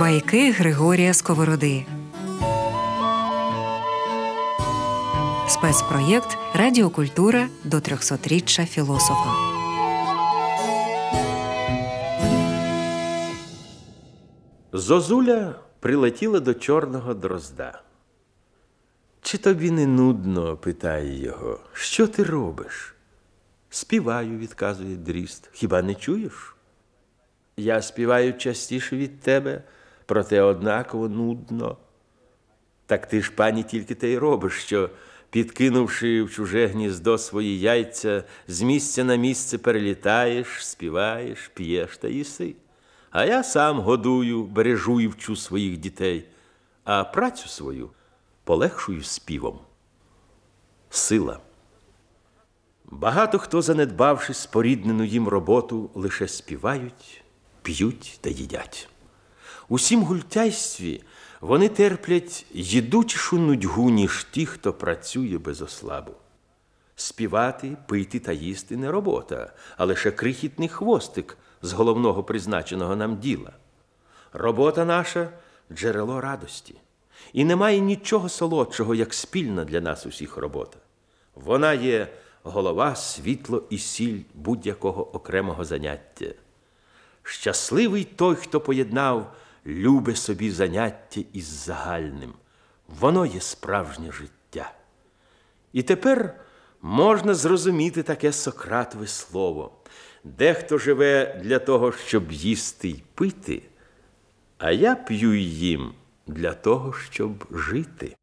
Байки Григорія Сковороди. Спецпроєкт «Радіокультура до 300-річчя філософа». Зозуля прилетіла до чорного дрозда. «Чи тобі не нудно?» – питає його. «Що ти робиш?» «Співаю», – відказує дрізд. «Хіба не чуєш? Я співаю частіше від тебе, проте однаково нудно». «Так ти ж, пані, тільки те й робиш, що, підкинувши в чуже гніздо свої яйця, з місця на місце перелітаєш, співаєш, п'єш та їси. А я сам годую, бережу і вчу своїх дітей, а працю свою полегшую співом». Сила. Багато хто, занедбавши споріднену їм роботу, лише співають, п'ють та їдять. У сім гультяйстві вони терплять їдучішу нудьгу, ніж ті, хто працює без ослабу. Співати, пити та їсти – не робота, а лише крихітний хвостик з головного призначеного нам діла. Робота наша – джерело радості. І немає нічого солодшого, як спільна для нас усіх робота. Вона є голова, світло і сіль будь-якого окремого заняття. Щасливий той, хто поєднав любе собі заняття із загальним. Воно є справжнє життя. І тепер можна зрозуміти таке Сократове слово. Дехто живе для того, щоб їсти й пити, а я п'ю й їм для того, щоб жити.